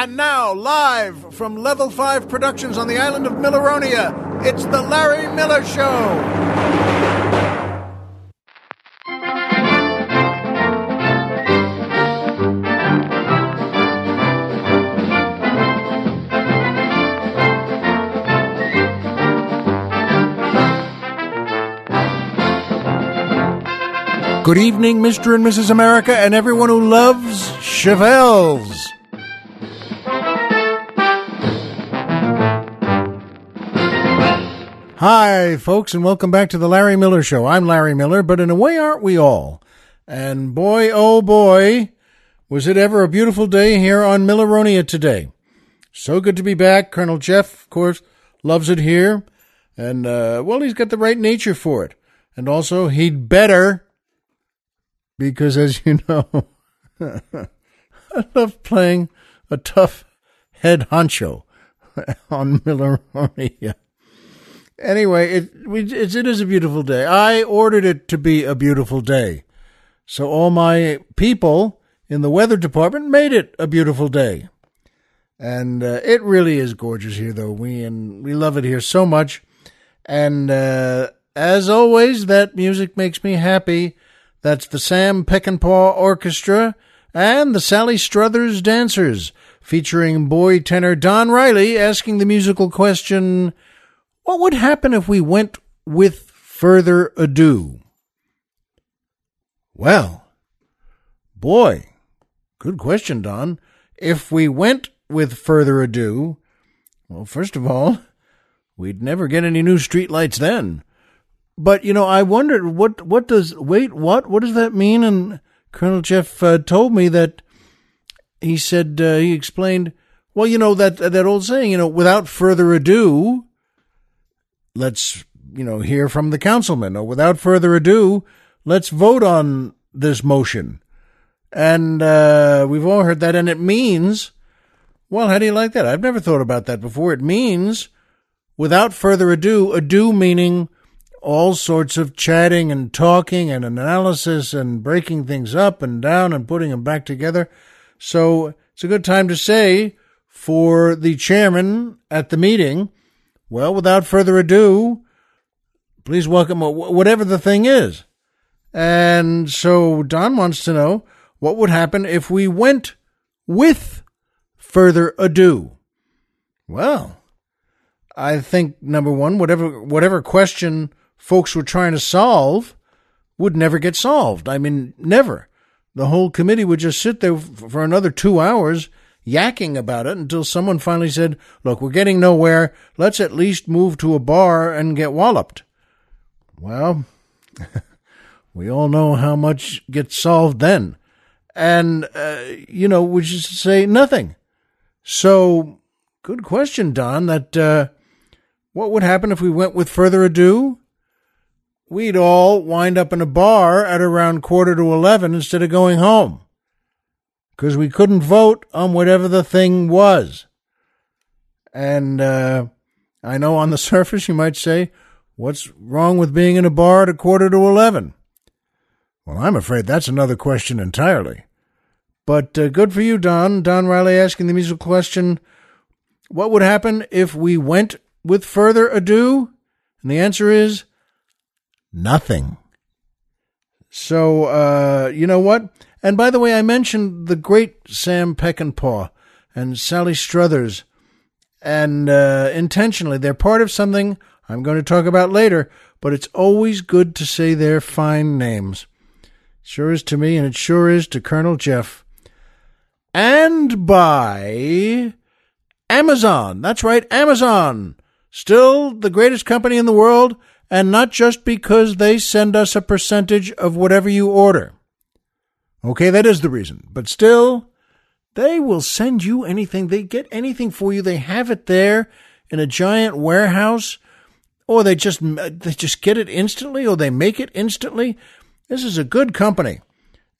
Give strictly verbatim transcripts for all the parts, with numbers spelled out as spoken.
And now, live from Level five Productions on the island of Milleronia, it's The Larry Miller Show. Good evening, Mister and Missus America, and everyone who loves Chevelles. Hi, folks, and welcome back to the Larry Miller Show. I'm Larry Miller, but in a way, aren't we all? And boy, oh boy, was it ever a beautiful day here on Milleronia today. So good to be back. Colonel Jeff, of course, loves it here. And, uh, well, he's got the right nature for it. And also, he'd better, because as you know, I love playing a tough head honcho on Milleronia. Anyway, it, we, it, it is a beautiful day. I ordered it to be a beautiful day. So all my people in the weather department made it a beautiful day. And uh, it really is gorgeous here, though. We and we love it here so much. And uh, as always, that music makes me happy. That's the Sam Peckinpah Orchestra and the Sally Struthers Dancers, featuring boy tenor Don Riley asking the musical question, what would happen if we went with further ado? Well, boy, good question, Don. If we went with further ado, well, first of all, we'd never get any new streetlights then. But, you know, I wondered, what, what does, wait, what? What does that mean? And Colonel Jeff uh, told me that, he said, uh, he explained, well, you know, that, that old saying, you know, without further ado, let's, you know, hear from the councilman. Or without further ado, let's vote on this motion. And uh, we've all heard that. And it means, well, how do you like that? I've never thought about that before. It means, without further ado, ado meaning all sorts of chatting and talking and analysis and breaking things up and down and putting them back together. So it's a good time to say for the chairman at the meeting, well, without further ado, please welcome whatever the thing is. And so Don wants to know, what would happen if we went with further ado? Well, I think, number one, whatever whatever question folks were trying to solve would never get solved. I mean, never. The whole committee would just sit there for another two hours yakking about it until someone finally said, look, we're getting nowhere. Let's at least move to a bar and get walloped. Well, we all know how much gets solved then. And, uh, you know, which is to say nothing. So, good question, Don, that uh, what would happen if we went with further ado? We'd all wind up in a bar at around quarter to eleven instead of going home, because we couldn't vote on whatever the thing was. And uh, I know on the surface you might say, what's wrong with being in a bar at a quarter to eleven? Well, I'm afraid that's another question entirely. But uh, good for you, Don. Don Riley asking the musical question, what would happen if we went with further ado? And the answer is nothing. So, uh, you know what? And by the way, I mentioned the great Sam Peckinpah and Sally Struthers, and uh, intentionally, they're part of something I'm going to talk about later, but it's always good to say their fine names. Sure is to me, and it sure is to Colonel Jeff. And by Amazon. That's right, Amazon. Still the greatest company in the world, and not just because they send us a percentage of whatever you order. Okay, that is the reason. But still, they will send you anything. They get anything for you. They have it there in a giant warehouse, or they just they just get it instantly, or they make it instantly. This is a good company.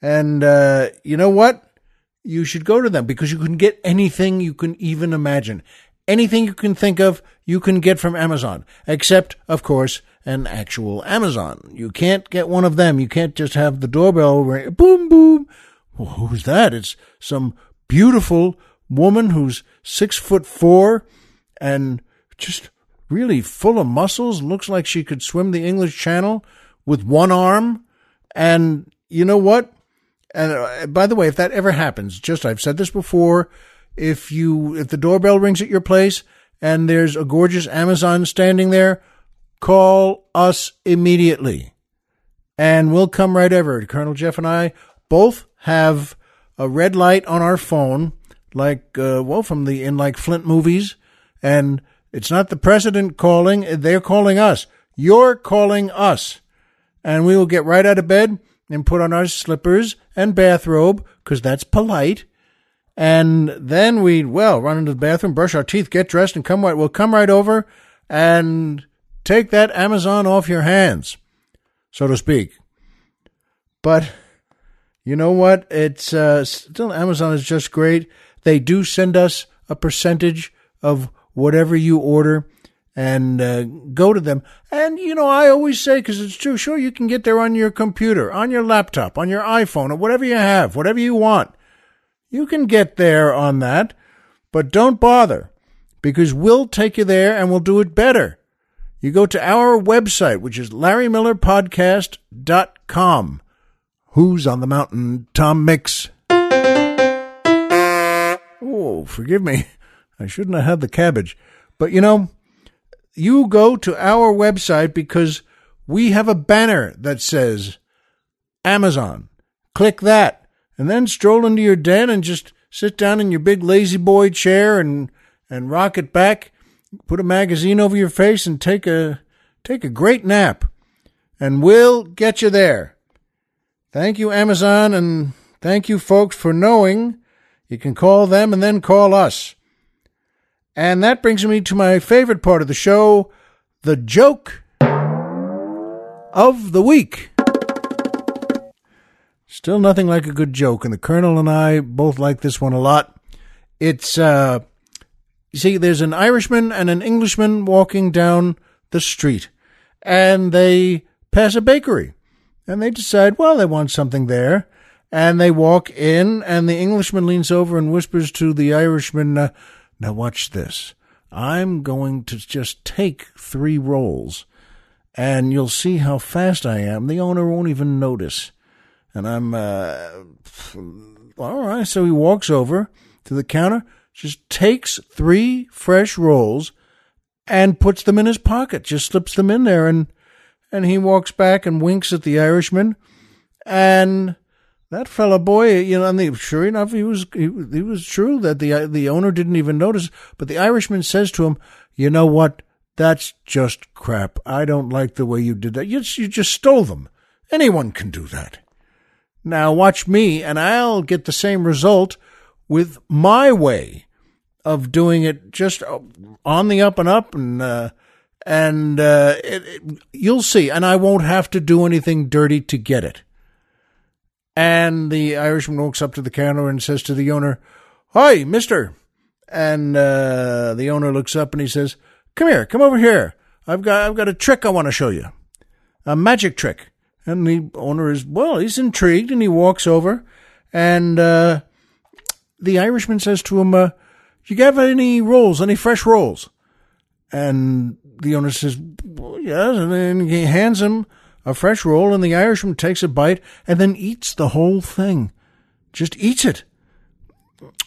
And uh, you know what? You should go to them, because you can get anything you can even imagine. Anything you can think of, you can get from Amazon, except, of course, an actual Amazon. You can't get one of them. You can't just have the doorbell ring, boom, boom. Well, who's that? It's some beautiful, woman who's six foot four and just really full of muscles, looks like she could swim the English Channel with one arm. And you know what? And by the way, if that ever happens, just, I've said this before, if you, if the doorbell rings at your place and there's a gorgeous Amazon standing there, call us immediately and we'll come right over. Colonel Jeff and I both have a red light on our phone, like, uh, well, from the, in like Flint movies. And it's not the president calling, they're calling us. You're calling us. And we will get right out of bed and put on our slippers and bathrobe, because that's polite. And then we'd, well, run into the bathroom, brush our teeth, get dressed, and come right, we'll come right over and take that Amazon off your hands, so to speak. But you know what? It's uh, still, Amazon is just great. They do send us a percentage of whatever you order, and uh, go to them. And, you know, I always say, because it's true, sure, you can get there on your computer, on your laptop, on your iPhone, or whatever you have, whatever you want. You can get there on that, but don't bother, because we'll take you there and we'll do it better. You go to our website, which is Larry Miller Podcast dot com. Who's on the Mountain? Tom Mix. Oh, forgive me. I shouldn't have had the cabbage. But, you know, you go to our website because we have a banner that says Amazon. Click that and then stroll into your den and just sit down in your big lazy boy chair and, and rock it back. Put a magazine over your face and take a, take a great nap, and we'll get you there. Thank you, Amazon. And thank you folks for knowing you can call them and then call us. And that brings me to my favorite part of the show, the joke of the week. Still nothing like a good joke, and the Colonel and I both like this one a lot. It's, uh, you see, there's an Irishman and an Englishman walking down the street, and they pass a bakery, and they decide, well, they want something there, and they walk in, and the Englishman leans over and whispers to the Irishman, uh, now watch this. I'm going to just take three rolls, and you'll see how fast I am. The owner won't even notice. And I'm, uh, all right. So he walks over to the counter, just takes three fresh rolls, and puts them in his pocket. Just slips them in there, and and he walks back and winks at the Irishman, and that fella boy, you know, and the, sure enough, he was, he, he was true that the, the owner didn't even notice, but the Irishman says to him, you know what? That's just crap. I don't like the way you did that. You, you just stole them. Anyone can do that. Now watch me, and I'll get the same result with my way of doing it, just on the up and up, and, uh, and, uh, it, it, you'll see, and I won't have to do anything dirty to get it. And the Irishman walks up to the counter and says to the owner, hi, mister. And uh, the owner looks up and he says, come here, come over here. I've got I've got a trick I want to show you, a magic trick. And the owner is, well, he's intrigued, and he walks over. And uh, the Irishman says to him, uh, you got any rolls, any fresh rolls? And the owner says, well, yes, and then he hands him a fresh roll, and the Irishman takes a bite and then eats the whole thing. Just eats it.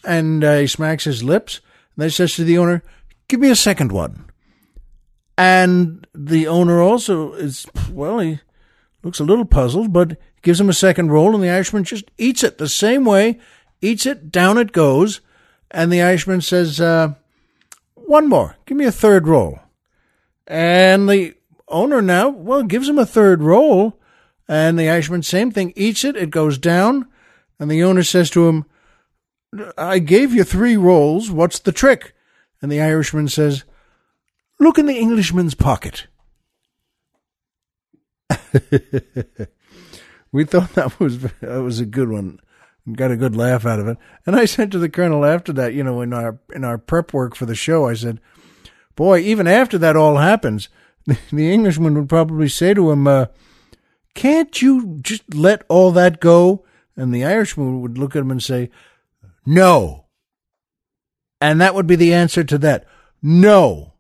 And uh, he smacks his lips, and then says to the owner, give me a second one. And the owner also is, well, he looks a little puzzled, but gives him a second roll, and the Irishman just eats it the same way, eats it, down it goes. And the Irishman says, uh, one more, give me a third roll. And the owner now, well, gives him a third roll, and the Irishman, same thing, eats it, it goes down, and the owner says to him, I gave you three rolls, what's the trick? And the Irishman says, look in the Englishman's pocket. We thought that was that was a good one. Got a good laugh out of it. And I said to the Colonel after that, you know, in our in our prep work for the show, I said, boy, even after that all happens, the Englishman would probably say to him, uh, can't you just let all that go? And the Irishman would look at him and say, no, And that would be the answer to that. No,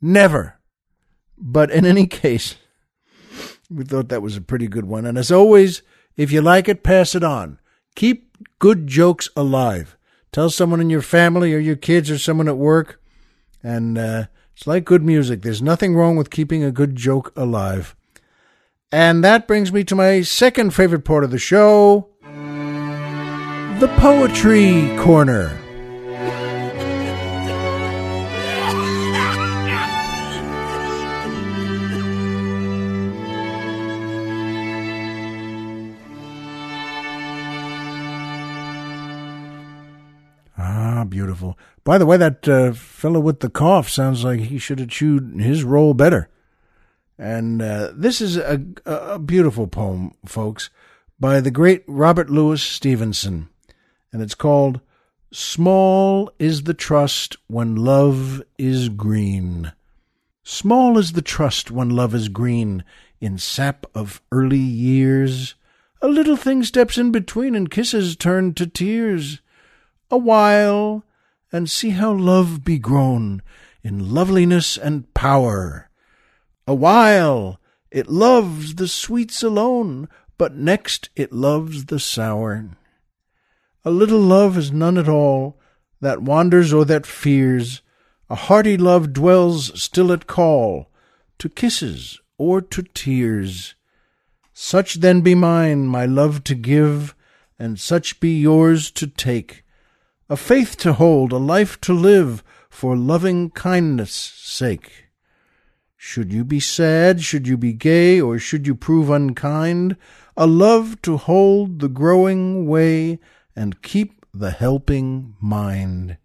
never. But in any case, we thought that was a pretty good one. And as always, if you like it, pass it on. Keep good jokes alive. Tell someone in your family or your kids or someone at work. And uh, it's like good music. There's nothing wrong with keeping a good joke alive. And that brings me to my second favorite part of the show, the Poetry Corner. Beautiful. By the way, that uh, fellow with the cough sounds like he should have chewed his roll better. And uh, this is a, a beautiful poem, folks, by the great Robert Louis Stevenson. And it's called Small is the Trust When Love is Green. Small is the trust when love is green, in sap of early years. A little thing steps in between and kisses turn to tears. A while, and see how love be grown in loveliness and power. A while, it loves the sweets alone, but next it loves the sour. A little love is none at all, that wanders or that fears. A hearty love dwells still at call, to kisses or to tears. Such then be mine, my love to give, and such be yours to take. A faith to hold, a life to live, for loving kindness' sake. Should you be sad, should you be gay, or should you prove unkind, a love to hold the growing way and keep the helping mind.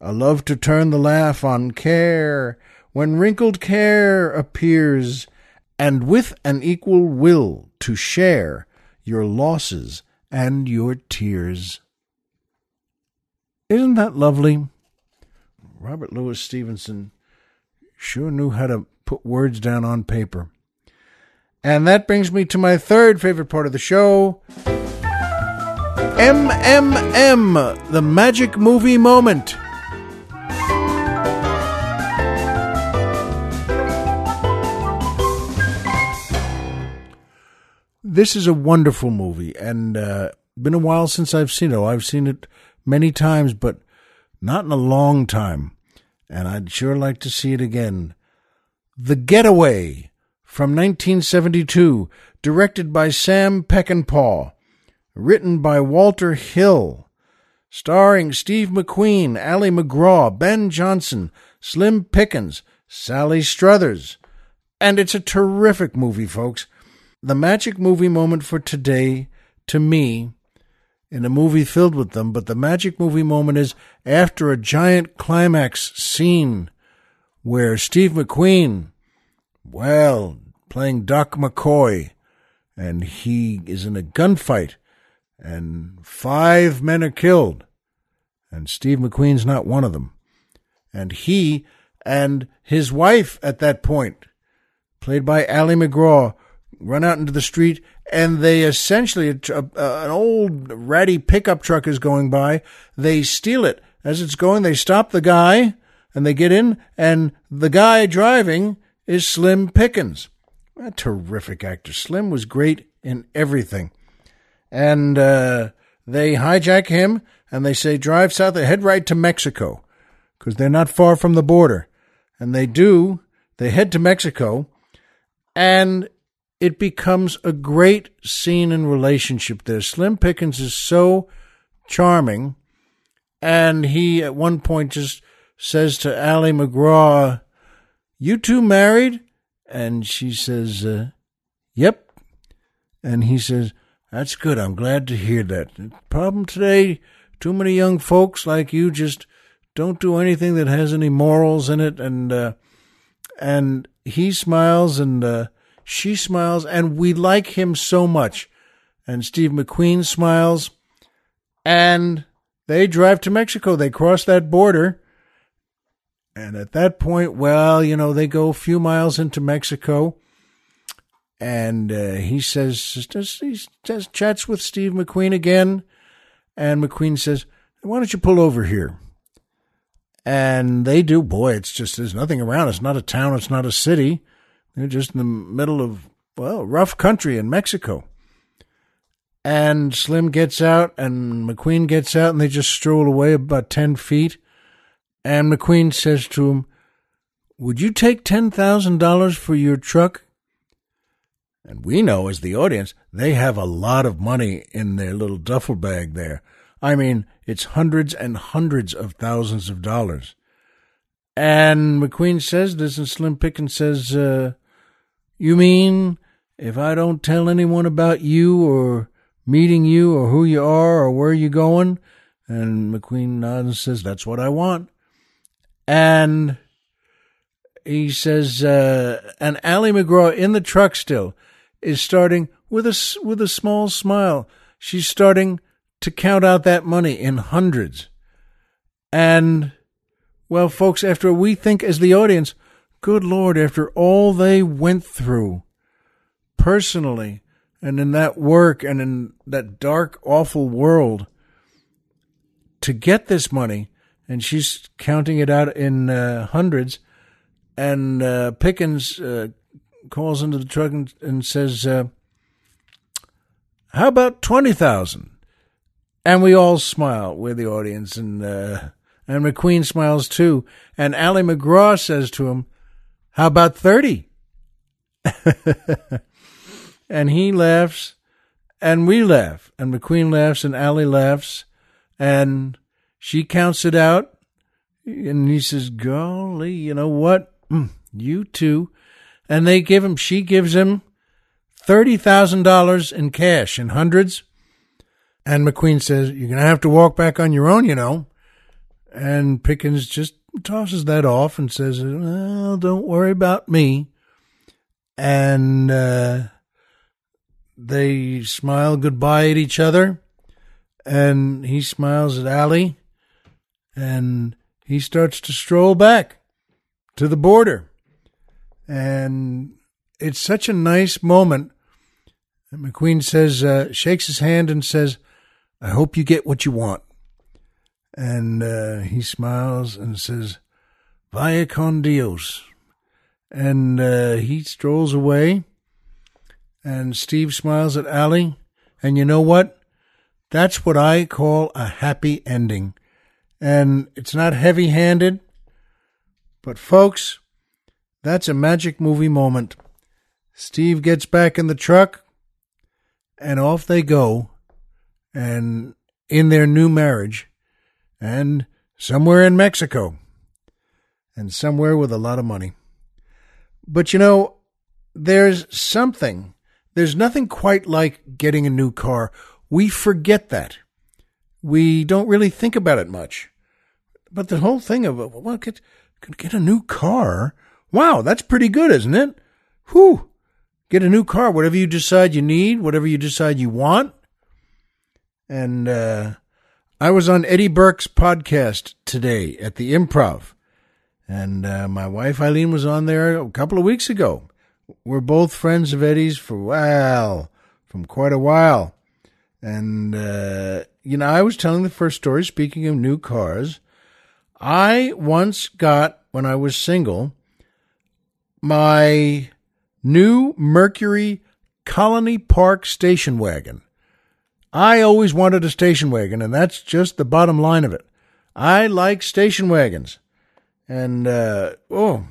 A love to turn the laugh on care, when wrinkled care appears, and with an equal will to share your losses and your tears. Isn't that lovely? Robert Louis Stevenson sure knew how to put words down on paper. And that brings me to my third favorite part of the show, M M M, the Magic Movie Moment. This is a wonderful movie, and uh, been a while since I've seen it. I've seen it many times, but not in a long time. And I'd sure like to see it again. The Getaway from nineteen seventy-two, directed by Sam Peckinpah, written by Walter Hill, starring Steve McQueen, Ali MacGraw, Ben Johnson, Slim Pickens, Sally Struthers. And it's a terrific movie, folks. The magic movie moment for today, to me, in a movie filled with them, but the magic movie moment is after a giant climax scene where Steve McQueen, well, playing Doc McCoy, and he is in a gunfight, and five men are killed, and Steve McQueen's not one of them. And he and his wife at that point, played by Ali MacGraw, run out into the street, and they essentially, a, a, an old ratty pickup truck is going by. They steal it. As it's going, they stop the guy, and they get in, and the guy driving is Slim Pickens. A terrific actor. Slim was great in everything. And uh, they hijack him, and they say, drive south, they head right to Mexico, because they're not far from the border. And they do. They head to Mexico, and it becomes a great scene and relationship there. Slim Pickens is so charming, and he at one point just says to Ali MacGraw, "You two married?" And she says, uh, "Yep." And he says, "That's good. I'm glad to hear that. The problem today, too many young folks like you just don't do anything that has any morals in it." And uh, and he smiles, and Uh, she smiles, and we like him so much. And Steve McQueen smiles, and they drive to Mexico. They cross that border, and at that point, well, you know, they go a few miles into Mexico, and uh, he says, just, he just chats with Steve McQueen again, and McQueen says, "Why don't you pull over here?" And they do, boy, it's just, there's nothing around. It's not a town. It's not a city. They're just in the middle of, well, rough country in Mexico. And Slim gets out and McQueen gets out and they just stroll away about ten feet. And McQueen says to him, "Would you take ten thousand dollars for your truck?" And we know as the audience, they have a lot of money in their little duffel bag there. I mean, it's hundreds and hundreds of thousands of dollars. And McQueen says this, and Slim Pickens says, uh, "You mean if I don't tell anyone about you or meeting you or who you are or where you're going?" And McQueen nods and says, "That's what I want." And he says, uh, and Ali MacGraw in the truck still is starting with a, with a small smile. She's starting to count out that money in hundreds. And, well, folks, after we think as the audience, good Lord, after all they went through personally and in that work and in that dark, awful world to get this money, and she's counting it out in uh, hundreds, and uh, Pickens uh, calls into the truck and, and says, uh, "How about twenty thousand? And we all smile. We're the audience, and uh, and McQueen smiles too. And Ali MacGraw says to him, "How about thirty?" And he laughs, and we laugh, and McQueen laughs, and Ali laughs, and she counts it out, and he says, "Golly, you know what? Mm, you too." And they give him. She gives him thirty thousand dollars in cash in hundreds. And McQueen says, "You're going to have to walk back on your own, you know." And Pickens just tosses that off and says, "Well, don't worry about me." And uh, they smile goodbye at each other. And he smiles at Ali. And he starts to stroll back to the border. And it's such a nice moment. And McQueen says, uh, shakes his hand and says, "I hope you get what you want." And uh, he smiles and says, "Vaya con Dios." And uh, he strolls away. And Steve smiles at Ali. And you know what? That's what I call a happy ending. And it's not heavy-handed. But folks, that's a magic movie moment. Steve gets back in the truck. And off they go. And in their new marriage, and somewhere in Mexico, and somewhere with a lot of money. But, you know, there's something, there's nothing quite like getting a new car. We forget that. We don't really think about it much. But the whole thing of, well, get, get a new car. Wow, that's pretty good, isn't it? Whew. Get a new car, whatever you decide you need, whatever you decide you want. And uh, I was on Eddie Burke's podcast today at the Improv. And uh, my wife, Eileen, was on there a couple of weeks ago. We're both friends of Eddie's for, well, from quite a while. And, uh, you know, I was telling the first story, speaking of new cars. I once got, when I was single, my new Mercury Colony Park station wagon. I always wanted a station wagon, and that's just the bottom line of it. I like station wagons. And, uh, oh,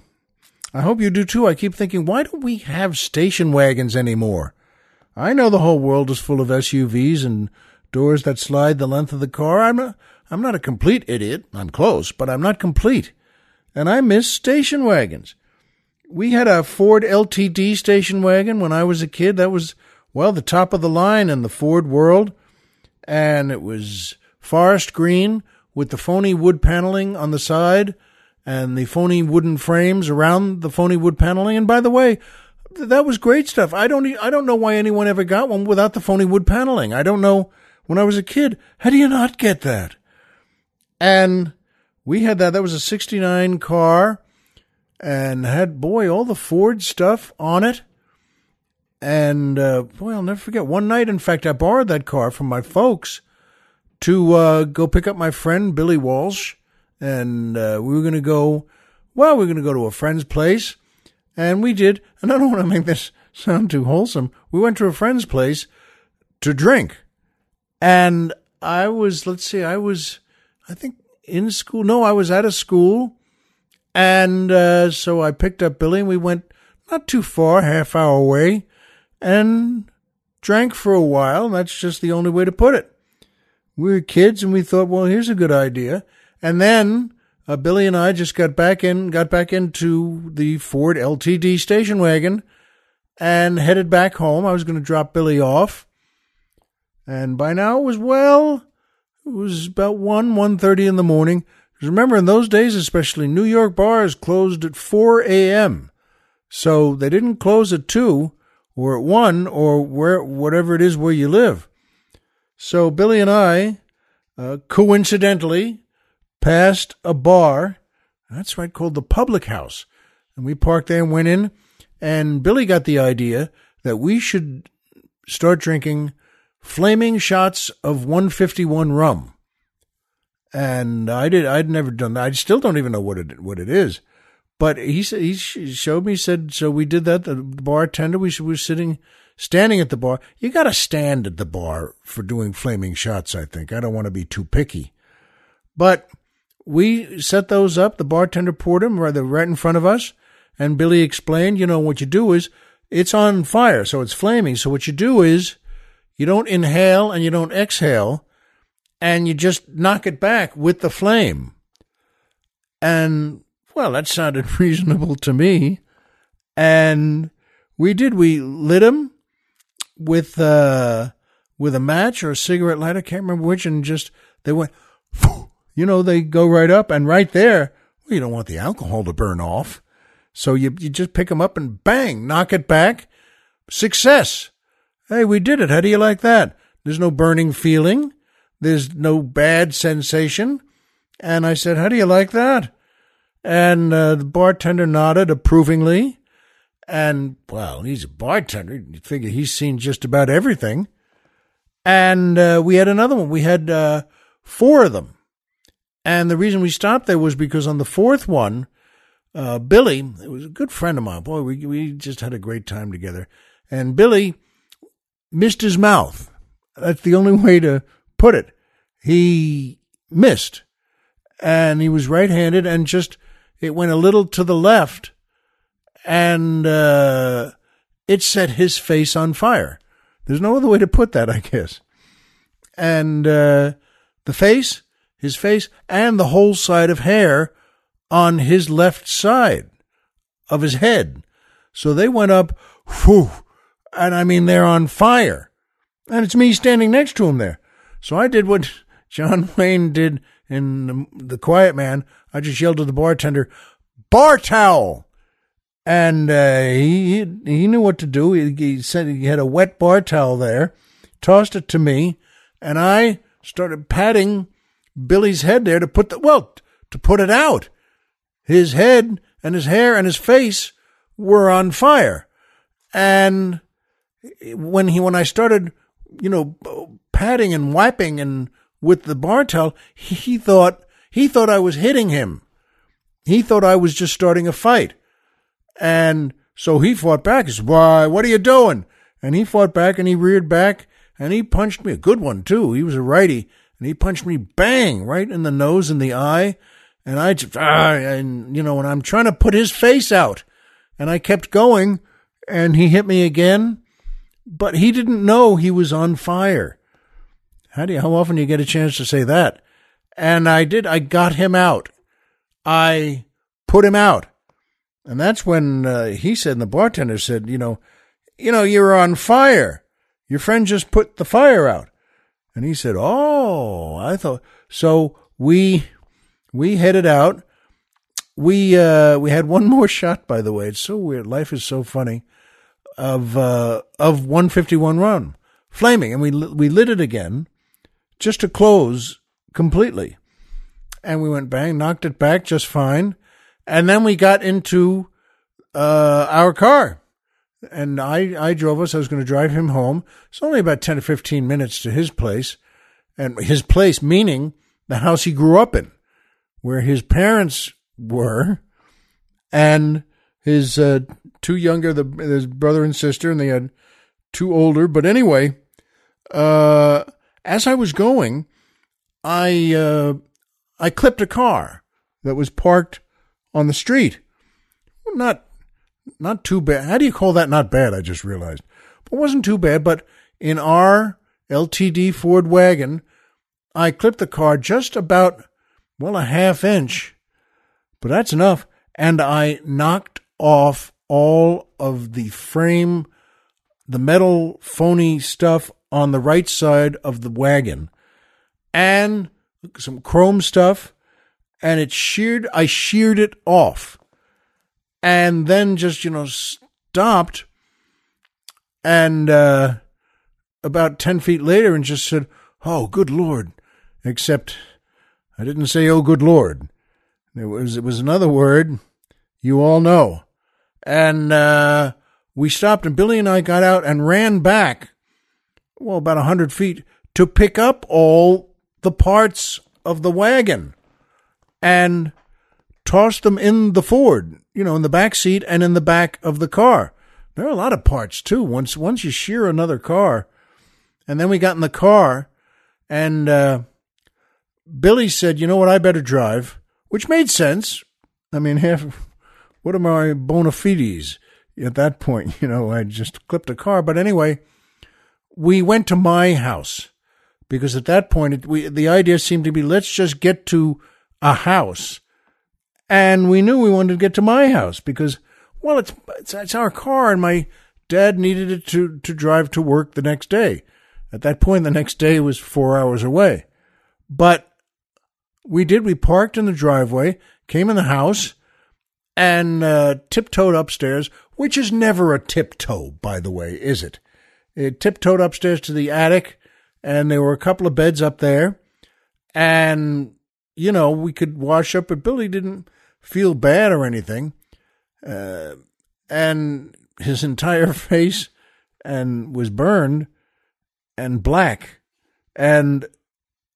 I hope you do too. I keep thinking, why don't we have station wagons anymore? I know the whole world is full of S U Vs and doors that slide the length of the car. I'm not, I'm not a complete idiot. I'm close, but I'm not complete. And I miss station wagons. We had a Ford L T D station wagon when I was a kid. That was... well, the top of the line in the Ford world, and it was forest green with the phony wood paneling on the side and the phony wooden frames around the phony wood paneling. And by the way, th- that was great stuff. I don't, e- I don't know why anyone ever got one without the phony wood paneling. I don't know. When I was a kid, how do you not get that? And we had that. That was a sixty-nine car and had, boy, all the Ford stuff on it. And, uh, boy, I'll never forget. One night, in fact, I borrowed that car from my folks to uh, go pick up my friend, Billy Walsh, and uh, we were going to go, well, we were going to go to a friend's place, and we did, and I don't want to make this sound too wholesome, we went to a friend's place to drink, and I was, let's see, I was, I think, in school, no, I was at a school, and uh, so I picked up Billy, and we went not too far, half hour away, and drank for a while, and that's just the only way to put it. We were kids, and we thought, well, here's a good idea. And then uh, Billy and I just got back in, got back into the Ford L T D station wagon and headed back home. I was going to drop Billy off. And by now it was, well, it was about one, one thirty in the morning. Because remember, in those days especially, New York bars closed at four a.m. So they didn't close at two or at one or where whatever it is where you live. So Billy and I, uh, coincidentally, passed a bar, that's right, called the Public House. And we parked there and went in, and Billy got the idea that we should start drinking flaming shots of one fifty-one rum. And I did, I'd never done that. I still don't even know what it what it is. But he said, he showed me, said, so we did that. The bartender, we were sitting, standing at the bar. You got to stand at the bar for doing flaming shots, I think. I don't want to be too picky. But we set those up. The bartender poured them right, right in front of us. And Billy explained, you know, what you do is it's on fire, so it's flaming. So what you do is you don't inhale and you don't exhale, and you just knock it back with the flame. And well, that sounded reasonable to me, and we did. We lit him with uh, with a match or a cigarette lighter, I can't remember which, and just they went, you know, they go right up, and right there, well, you don't want the alcohol to burn off, so you you just pick them up and bang, knock it back, success. Hey, we did it. How do you like that? There's no burning feeling. There's no bad sensation. And I said, how do you like that? And uh, the bartender nodded approvingly. And, well, he's a bartender. You figure he's seen just about everything. And uh, we had another one. We had uh, four of them. And the reason we stopped there was because on the fourth one, uh, Billy, it was a good friend of mine. Boy, we we just had a great time together. And Billy missed his mouth. That's the only way to put it. He missed. And he was right-handed and just... it went a little to the left, and uh, it set his face on fire. There's no other way to put that, I guess. And uh, the face, his face, and the whole side of hair on his left side of his head. So they went up, whew, and I mean, they're on fire. And it's me standing next to him there. So I did what John Wayne did in The Quiet Man. I just yelled at the bartender, bar towel! And uh, he he knew what to do. He, he said he had a wet bar towel there, tossed it to me, and I started patting Billy's head there to put the, well, to put it out. His head and his hair and his face were on fire. And when he, when I started, you know, patting and wiping and with the bar towel, he thought he thought I was hitting him. He thought I was just starting a fight. And so he fought back. He said, why, what are you doing? And he fought back, and he reared back, and he punched me. A good one, too. He was a righty. And he punched me, bang, right in the nose and the eye. And I just, ah, and, you know, and I'm trying to put his face out. And I kept going, and he hit me again. But he didn't know he was on fire. How do you, how often do you get a chance to say that? And I did. I got him out. I put him out. And that's when uh, he said, and the bartender said, you know, you know, you're on fire. Your friend just put the fire out. And he said, oh, I thought. So we we headed out. We uh, we had one more shot, by the way. It's so weird. Life is so funny. Of uh, of one fifty-one rum, flaming. And we we lit it again. Just to close completely. And we went bang, knocked it back just fine. And then we got into uh, our car. And I, I drove us. I was going to drive him home. It's only about ten to fifteen minutes to his place. And his place meaning the house he grew up in, where his parents were, and his uh, two younger, the, his brother and sister, and they had two older. But anyway, uh, as I was going, I uh, I clipped a car that was parked on the street. Not not too bad. How do you call that not bad? I just realized. But it wasn't too bad, but in our L T D Ford wagon, I clipped the car just about, well, a half inch, but that's enough. And I knocked off all of the frame, the metal phony stuff on the right side of the wagon, and some chrome stuff, and it sheared, I sheared it off, and then just, you know, stopped, and uh, about ten feet later, and just said, "Oh, good Lord," except I didn't say, "Oh, good Lord." It was it was another word you all know. And uh, we stopped, and Billy and I got out and ran back, well, about one hundred feet, to pick up all the parts of the wagon and tossed them in the Ford, you know, in the back seat and in the back of the car. There are a lot of parts, too, once once you shear another car. And then we got in the car, and uh, Billy said, "You know what, I better drive," which made sense. I mean, half, what are my bona fides at that point? You know, I just clipped a car. But anyway, we went to my house, because at that point, it, we, the idea seemed to be, let's just get to a house. And we knew we wanted to get to my house because, well, it's it's, it's our car, and my dad needed it to, to drive to work the next day. At that point, the next day was four hours away. But we did. We parked in the driveway, came in the house, and uh, tiptoed upstairs, which is never a tiptoe, by the way, is it? It tiptoed upstairs to the attic, and there were a couple of beds up there. And, you know, we could wash up, but Billy didn't feel bad or anything. Uh, and his entire face and was burned and black, and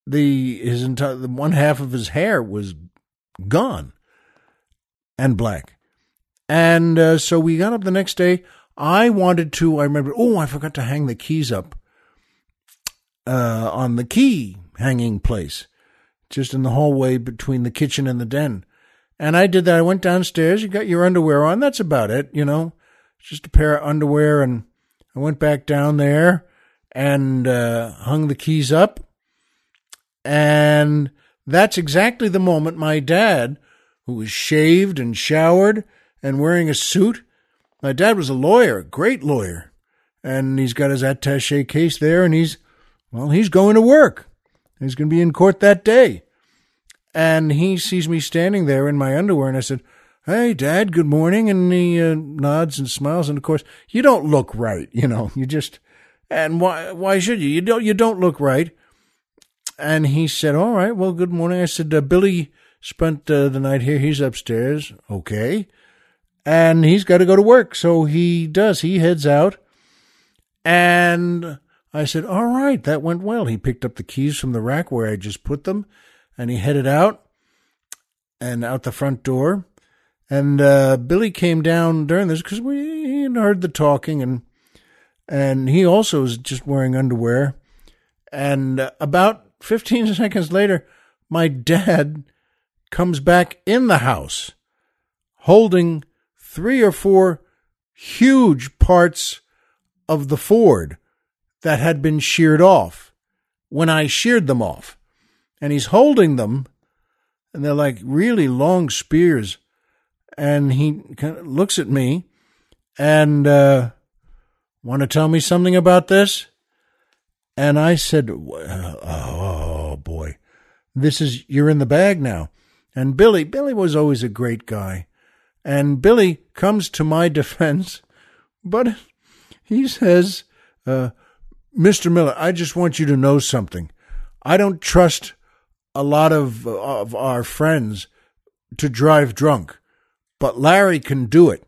the his entire the one half of his hair was gone and black. And uh, so we got up the next day. I wanted to. I remember. Oh, I forgot to hang the keys up uh, on the key hanging place, just in the hallway between the kitchen and the den. And I did that. I went downstairs. You got your underwear on. That's about it, you know, just a pair of underwear. And I went back down there and uh, hung the keys up. And that's exactly the moment my dad, who was shaved and showered and wearing a suit. My dad was a lawyer, a great lawyer. And he's got his attache case there, and he's, well, he's going to work. He's going to be in court that day. And he sees me standing there in my underwear, and I said, "Hey, Dad, good morning." And he uh, nods and smiles, and of course, "You don't look right, you know. You just, and why? Why should you? You don't. You don't look right." And he said, "All right, well, good morning." I said, uh, "Billy spent uh, the night here. He's upstairs, okay, and he's got to go to work, so he does. He heads out." And I said, "All right, that went well." He picked up the keys from the rack where I just put them. And he headed out and out the front door. And uh, Billy came down during this because we he had heard the talking. And and he also was just wearing underwear. And uh, about fifteen seconds later, my dad comes back in the house holding three or four huge parts of the Ford that had been sheared off when I sheared them off. And he's holding them, and they're like really long spears. And he kind of looks at me and, uh, "Want to tell me something about this?" And I said, "Oh, boy, this is, you're in the bag now." And Billy, Billy was always a great guy. And Billy comes to my defense, but he says, uh, "Mister Miller, I just want you to know something. I don't trust a lot of of our friends to drive drunk, but Larry can do it."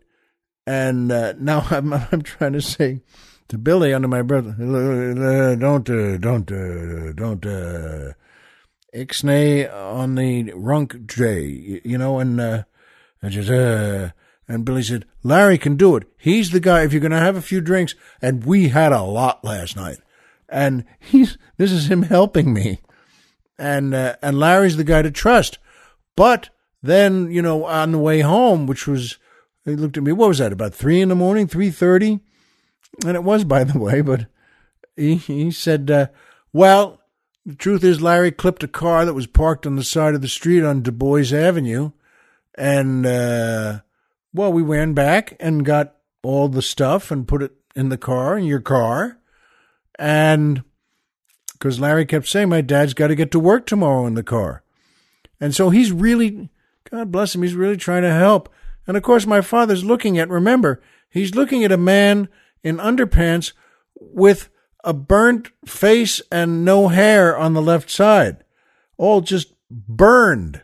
And uh, now I'm I'm trying to say to Billy under my breath, don't uh, don't uh, don't uh, don't uh, Ixnay on the Runk J, you know, and uh, and just, uh, and Billy said, Larry can do it. He's the guy, if you're going to have a few drinks, and we had a lot last night. And he's, this is him helping me. And, uh, and Larry's the guy to trust. But then, you know, on the way home, which was, he looked at me, what was that, about three in the morning, three thirty? And it was, by the way, but he, he said, uh, well, the truth is, Larry clipped a car that was parked on the side of the street on Du Bois Avenue, and, uh, well, we ran back and got all the stuff and put it in the car, in your car, and because Larry kept saying, my dad's got to get to work tomorrow in the car, and so he's really, God bless him, he's really trying to help, and of course, my father's looking at, remember, he's looking at a man in underpants with a burnt face and no hair on the left side, all just burned.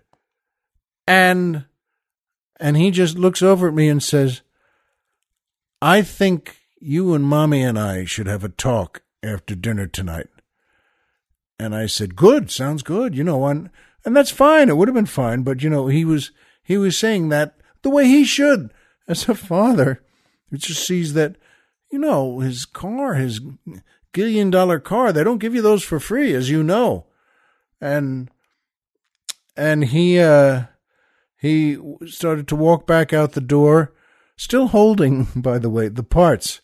And and he just looks over at me and says, I think you and Mommy and I should have a talk after dinner tonight. And I said, good, sounds good. You know, and, and that's fine. It would have been fine. But, you know, he was he was saying that the way he should as a father, who just sees that, you know, his car, his billion dollar car, they don't give you those for free, as you know. And and he uh he started to walk back out the door, still holding, by the way, the parts.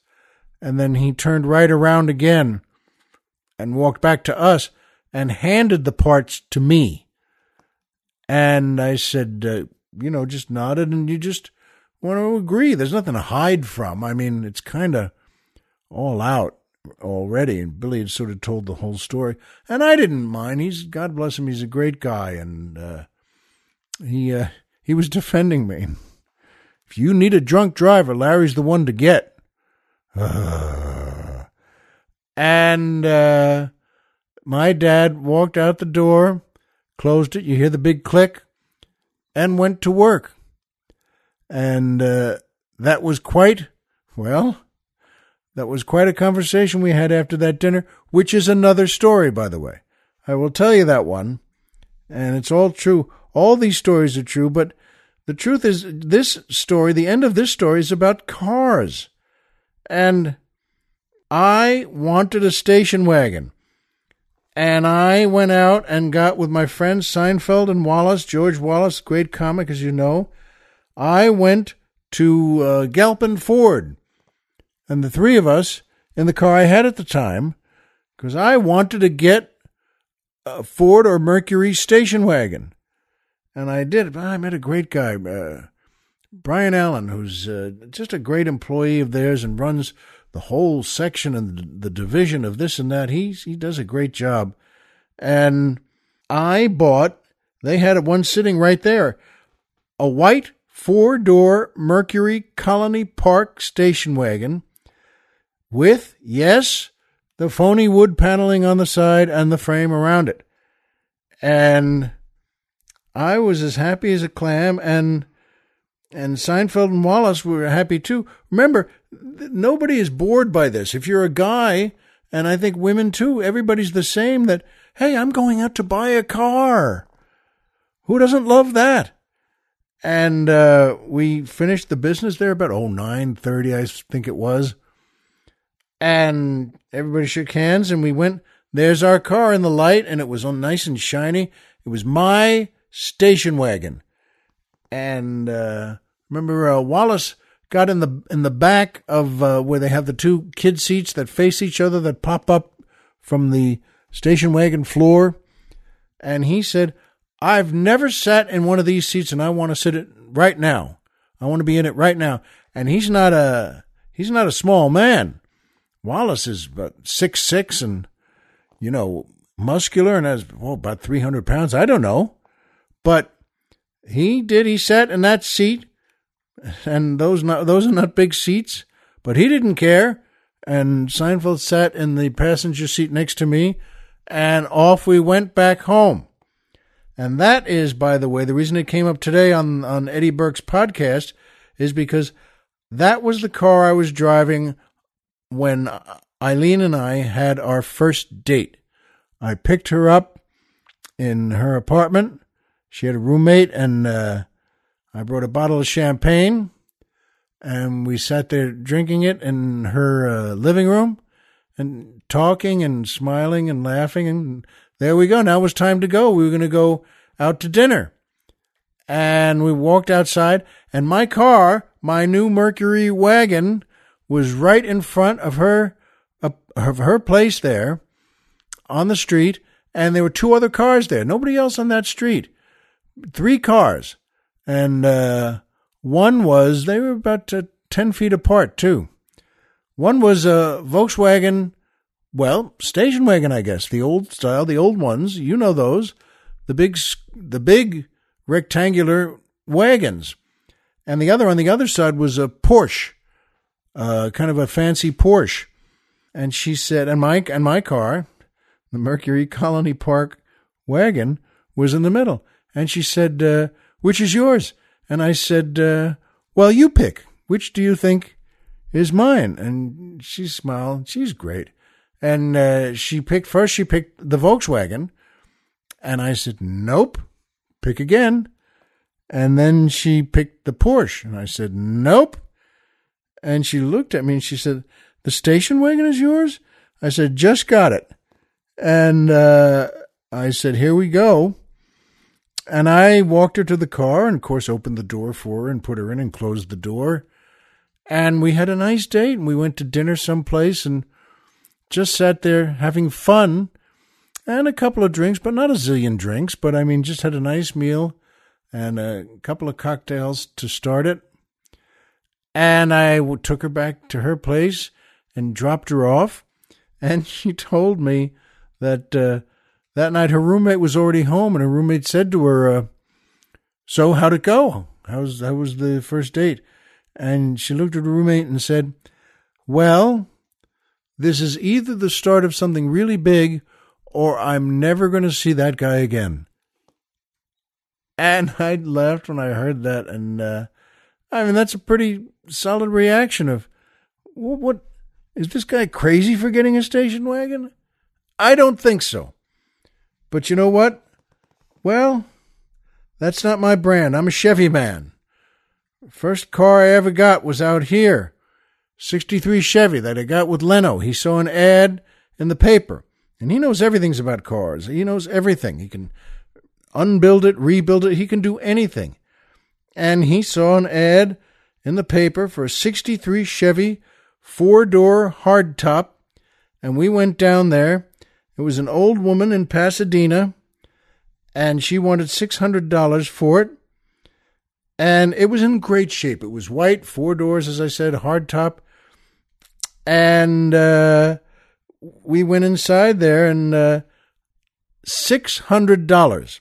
And then he turned right around again and walked back to us and handed the parts to me. And I said, uh, you know, just nodded, and you just want to agree. There's nothing to hide from. I mean, it's kind of all out already, and Billy had sort of told the whole story, and I didn't mind. He's, God bless him, he's a great guy, and uh, he uh, he was defending me. If you need a drunk driver, Larry's the one to get. Uh, and uh, my dad walked out the door, closed it, you hear the big click, and went to work. And uh, that was quite, well... That was quite a conversation we had after that dinner, which is another story, by the way. I will tell you that one, and it's all true. All these stories are true, but the truth is this story, the end of this story, is about cars. And I wanted a station wagon, and I went out and got with my friends Seinfeld and Wallace, George Wallace, great comic, as you know. I went to uh, Galpin Ford. And the three of us in the car I had at the time, because I wanted to get a Ford or Mercury station wagon. And I did. I met a great guy, uh, Brian Allen, who's uh, just a great employee of theirs and runs the whole section and the division of this and that. He, he does a great job. And I bought, they had one sitting right there, a white four-door Mercury Colony Park station wagon, with, yes, the phony wood paneling on the side and the frame around it. And I was as happy as a clam, and and Seinfeld and Wallace were happy too. Remember, nobody is bored by this. If you're a guy, and I think women too, everybody's the same, that, hey, I'm going out to buy a car. Who doesn't love that? And uh, we finished the business there about, oh, nine thirty, I think it was. And everybody shook hands, and we went, there's our car in the light, and it was nice and shiny. It was my station wagon. And uh, remember, uh, Wallace got in the in the back of uh, where they have the two kid seats that face each other that pop up from the station wagon floor. And he said, I've never sat in one of these seats, and I want to sit it right now. I want to be in it right now. And he's not a he's not a small man. Wallace is about six foot six and, you know, muscular and has, well, about three hundred pounds. I don't know. But he did. He sat in that seat, and those not, those are not big seats, but he didn't care. And Seinfeld sat in the passenger seat next to me, and off we went back home. And that is, by the way, the reason it came up today on, on Eddie Burke's podcast is because that was the car I was driving when Eileen and I had our first date. I picked her up in her apartment. She had a roommate, and uh, I brought a bottle of champagne, and we sat there drinking it in her uh, living room and talking and smiling and laughing. And there we go. Now it was time to go. We were going to go out to dinner. And we walked outside, and my car, my new Mercury wagon, was right in front of her uh, of her place there on the street, and there were two other cars there. Nobody else on that street. Three cars. And uh, one was, they were about uh, ten feet apart, too. One was a Volkswagen, well, station wagon, I guess, the old style, the old ones. You know those, the big, the big rectangular wagons. And the other on the other side was a Porsche, uh, kind of a fancy Porsche. And she said, and my, and my car, the Mercury Colony Park wagon, was in the middle. And she said, uh, which is yours? And I said, uh, well, you pick. Which do you think is mine? And she smiled. She's great. And uh, she picked, first she picked the Volkswagen. And I said, nope. Pick again. And then she picked the Porsche. And I said, nope. And she looked at me and she said, the station wagon is yours? I said, just got it. And uh, I said, here we go. And I walked her to the car and, of course, opened the door for her and put her in and closed the door. And we had a nice date, and we went to dinner someplace and just sat there having fun. And a couple of drinks, but not a zillion drinks. But, I mean, just had a nice meal and a couple of cocktails to start it. And I took her back to her place and dropped her off. And she told me that uh, that night her roommate was already home. And her roommate said to her, uh, so how'd it go? How was, how was the first date? And she looked at her roommate and said, well, this is either the start of something really big, or I'm never going to see that guy again. And I laughed when I heard that. And, uh, I mean, that's a pretty solid reaction of, what, what is this guy crazy for getting a station wagon? I don't think so. But you know what? Well, that's not my brand. I'm a Chevy man. First car I ever got was out here. sixty-three Chevy that I got with Leno. He saw an ad in the paper. And he knows everything's about cars. He knows everything. He can unbuild it, rebuild it. He can do anything. And he saw an ad in the paper for a sixty-three Chevy four-door hardtop. And we went down there. It was an old woman in Pasadena. And she wanted six hundred dollars for it. And it was in great shape. It was white, four doors, as I said, hardtop. And uh we went inside there, and uh, six hundred dollars.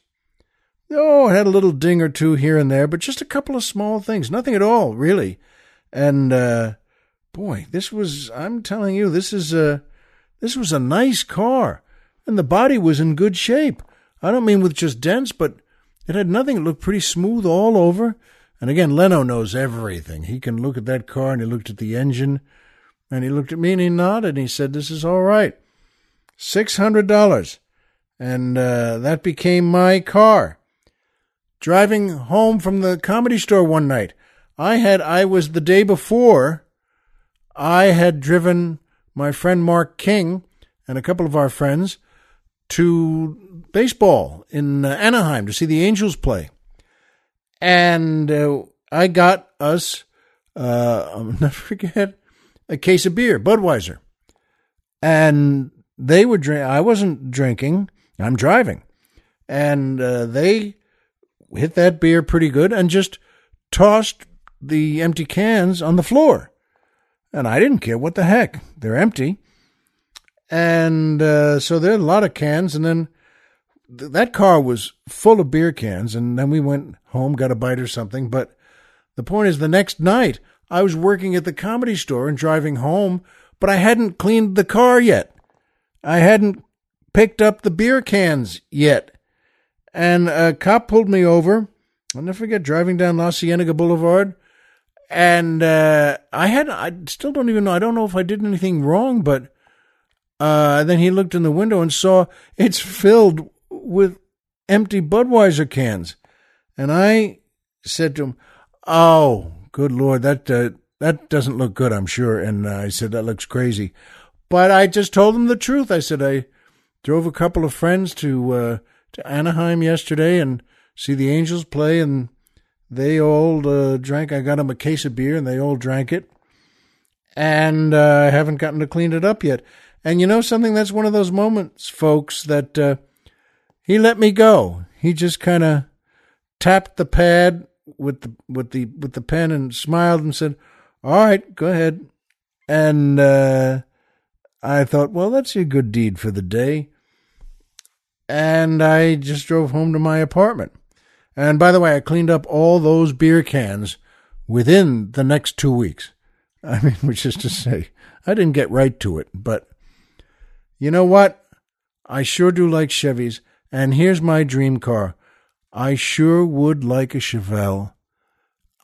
Oh, it had a little ding or two here and there, but just a couple of small things. Nothing at all, really. And, uh, boy, this was, I'm telling you, this is a, this was a nice car. And the body was in good shape. I don't mean with just dents, but it had nothing. It looked pretty smooth all over. And again, Leno knows everything. He can look at that car, and he looked at the engine. And he looked at me and he nodded and he said, this is all right. six hundred dollars. And uh, that became my car. Driving home from the comedy store one night, I had, I was the day before, I had driven my friend Mark King and a couple of our friends to baseball in uh, Anaheim to see the Angels play. And uh, I got us, uh, I'll never forget, a case of beer, Budweiser. And they were drink. I wasn't drinking. I'm driving. And uh, they hit that beer pretty good and just tossed the empty cans on the floor. And I didn't care. What the heck? They're empty. And uh, so there are a lot of cans. And then th- that car was full of beer cans. And then we went home, got a bite or something. But the point is, the next night, I was working at the comedy store and driving home, but I hadn't cleaned the car yet. I hadn't picked up the beer cans yet. And a cop pulled me over. I'll never forget driving down La Cienega Boulevard. And uh, I had, I still don't even know. I don't know if I did anything wrong, but uh, then he looked in the window and saw it's filled with empty Budweiser cans. And I said to him, oh, good Lord, that uh, that doesn't look good, I'm sure. And uh, I said, that looks crazy. But I just told him the truth. I said, I drove a couple of friends to uh, to Anaheim yesterday and see the Angels play, and they all uh, drank. I got them a case of beer, and they all drank it. And uh, I haven't gotten to clean it up yet. And you know something? That's one of those moments, folks, that uh, he let me go. He just kind of tapped the pad with the with the with the pen and smiled and said, "All right, go ahead." And uh, I thought, well, that's a good deed for the day. And I just drove home to my apartment. And by the way, I cleaned up all those beer cans within the next two weeks. I mean, which is to say, I didn't get right to it, but you know what? I sure do like Chevys, and here's my dream car. I sure would like a Chevelle.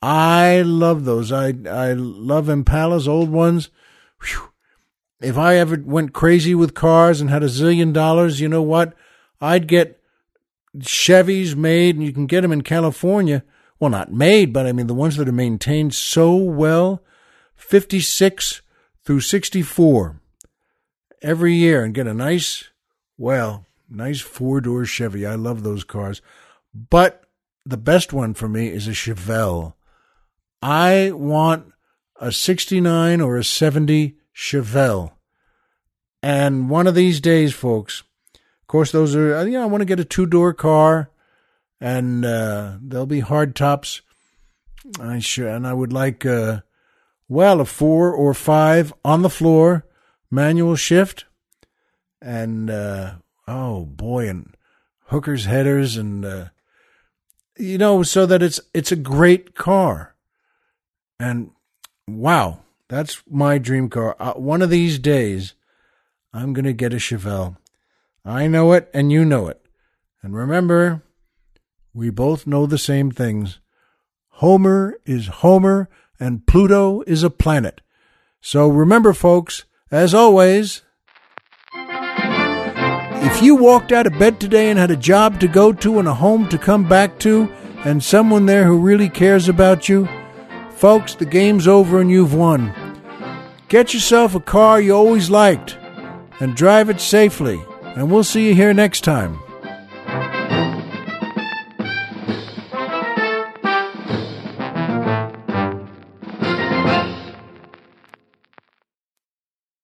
I love those. I I love Impalas, old ones. Whew. If I ever went crazy with cars and had a zillion dollars, you know what? I'd get Chevys made, and you can get them in California. Well, not made, but I mean the ones that are maintained so well. fifty-six through sixty-four every year, and get a nice, well, nice four-door Chevy. I love those cars. But the best one for me is a Chevelle. I want a sixty-nine or a seventy Chevelle. And one of these days, folks, of course, those are, you know, I want to get a two-door car, and uh, there'll be hard tops. I sure, and I would like uh, Well, a four or five on the floor, manual shift, and, uh, oh boy, and hookers, headers, and, uh, you know, so that it's, it's a great car. And wow, that's my dream car. Uh, one of these days, I'm going to get a Chevelle. I know it, and you know it. And remember, we both know the same things. Homer is Homer, and Pluto is a planet. So remember, folks, as always, if you walked out of bed today and had a job to go to and a home to come back to and someone there who really cares about you, folks, the game's over and you've won. Get yourself a car you always liked and drive it safely. And we'll see you here next time.